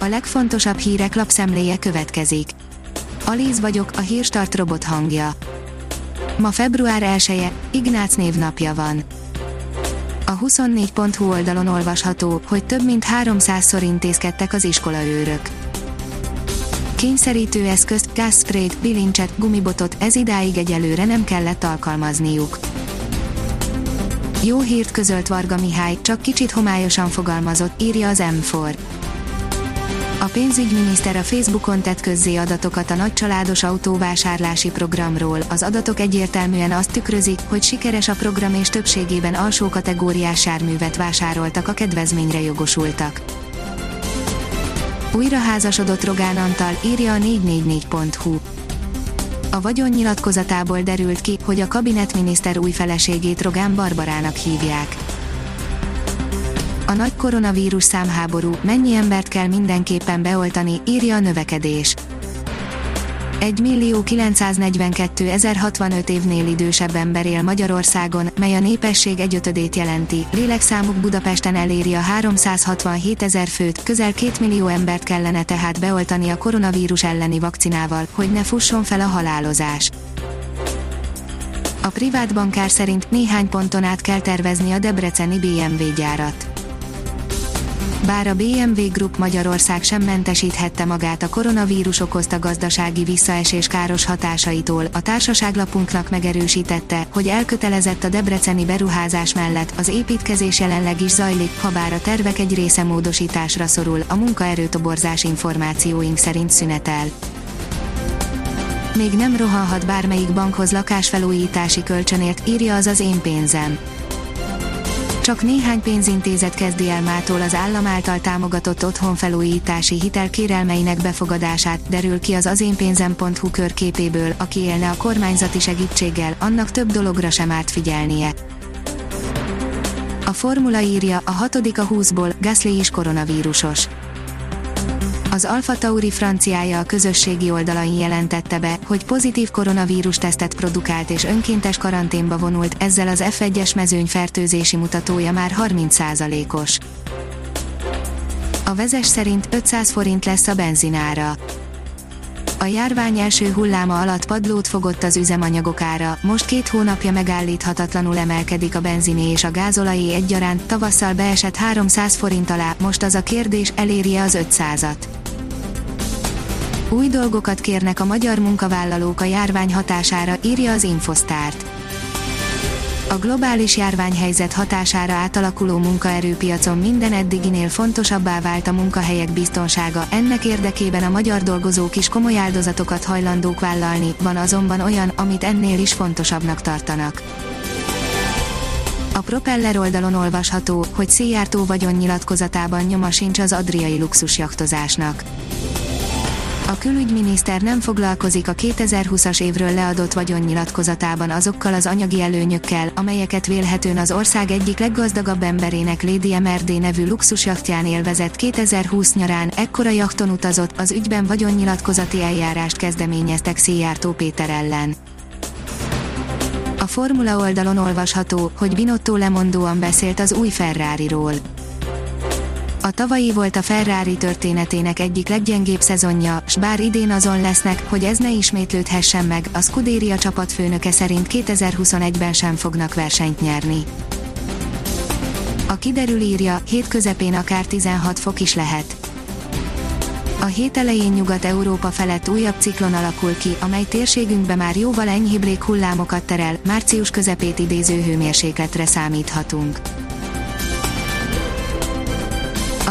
a legfontosabb hírek lapszemléje következik. Aliz vagyok, a Hírstart robot hangja. Ma február 1-e, Ignác névnapja van. A 24.hu oldalon olvasható, hogy több mint 300-szor intézkedtek az iskolaőrök. Kényszerítő eszközt, gázsprayt, bilincset, gumibotot ez idáig egyelőre nem kellett alkalmazniuk. Jó hírt közölt Varga Mihály, csak kicsit homályosan fogalmazott, írja az M4. A pénzügyminiszter a Facebookon tett közzé adatokat a nagycsaládos autóvásárlási programról, az adatok egyértelműen azt tükrözik, hogy sikeres a program és többségében alsó kategóriás járművet vásároltak a kedvezményre jogosultak. Újra házasodott Rogán Antal, írja a 444.hu. A vagyonnyilatkozatából derült ki, hogy a kabinetminiszter új feleségét Rogán Barbarának hívják. A nagy koronavírus számháború, mennyi embert kell mindenképpen beoltani, írja a növekedés. 1.942.065 évnél idősebb ember él Magyarországon, mely a népesség 1/5-ét jelenti, lélekszámuk Budapesten eléri a 367.000 főt, közel 2 millió embert kellene tehát beoltani a koronavírus elleni vakcinával, hogy ne fusson fel a halálozás. A privát bankár szerint néhány ponton át kell tervezni a debreceni BMW-gyárat. Bár a BMW Group Magyarország sem mentesíthette magát a koronavírus okozta gazdasági visszaesés káros hatásaitól, a társaságlapunknak megerősítette, hogy elkötelezett a debreceni beruházás mellett, az építkezés jelenleg is zajlik, habár a tervek egy része módosításra szorul, a munkaerőtoborzás információink szerint szünetel. Még nem rohanhat bármelyik bankhoz lakásfelújítási kölcsönért, írja az az én pénzem. Csak néhány pénzintézet kezdi el mától az állam által támogatott otthonfelújítási hitel kérelmeinek befogadását, derül ki az azénpénzem.hu körképéből, aki élne a kormányzati segítséggel, annak több dologra sem árt figyelnie. A Formula írja, a 6. a 20-ból, Gasly is koronavírusos. Az AlphaTauri franciája a közösségi oldalain jelentette be, hogy pozitív koronavírus tesztet produkált és önkéntes karanténba vonult, ezzel az F1-es mezőny fertőzési mutatója már 30%-os. A vezes szerint 500 forint lesz a benzinára. A járvány első hulláma alatt padlót fogott az üzemanyagok ára, most 2 hónapja megállíthatatlanul emelkedik a benziné és a gázolajé egyaránt, tavasszal beesett 300 forint alá, most az a kérdés, elérje az 500-at. Új dolgokat kérnek a magyar munkavállalók a járvány hatására, írja az Infosztárt. A globális járványhelyzet hatására átalakuló munkaerőpiacon minden eddiginél fontosabbá vált a munkahelyek biztonsága, ennek érdekében a magyar dolgozók is komoly áldozatokat hajlandók vállalni, van azonban olyan, amit ennél is fontosabbnak tartanak. A Propeller oldalon olvasható, hogy Szijjártó vagyonnyilatkozatában nyoma sincs az adriai luxusjachtozásnak. A külügyminiszter nem foglalkozik a 2020-as évről leadott vagyonnyilatkozatában azokkal az anyagi előnyökkel, amelyeket vélhetően az ország egyik leggazdagabb emberének Lady MRD nevű luxusjachtján élvezett 2020 nyarán, ekkora jachton utazott, az ügyben vagyonnyilatkozati eljárást kezdeményeztek Szijjártó Péter ellen. A Formula oldalon olvasható, hogy Binotto lemondóan beszélt az új Ferrariról. A tavalyi volt a Ferrari történetének egyik leggyengébb szezonja, s bár idén azon lesznek, hogy ez ne ismétlődhessen meg, a Scuderia csapatfőnöke szerint 2021-ben sem fognak versenyt nyerni. A kiderül írja, hét közepén akár 16 fok is lehet. A hét elején Nyugat-Európa felett újabb ciklon alakul ki, amely térségünkbe már jóval enyhébb léghullámokat terel, március közepét idéző hőmérsékletre számíthatunk. A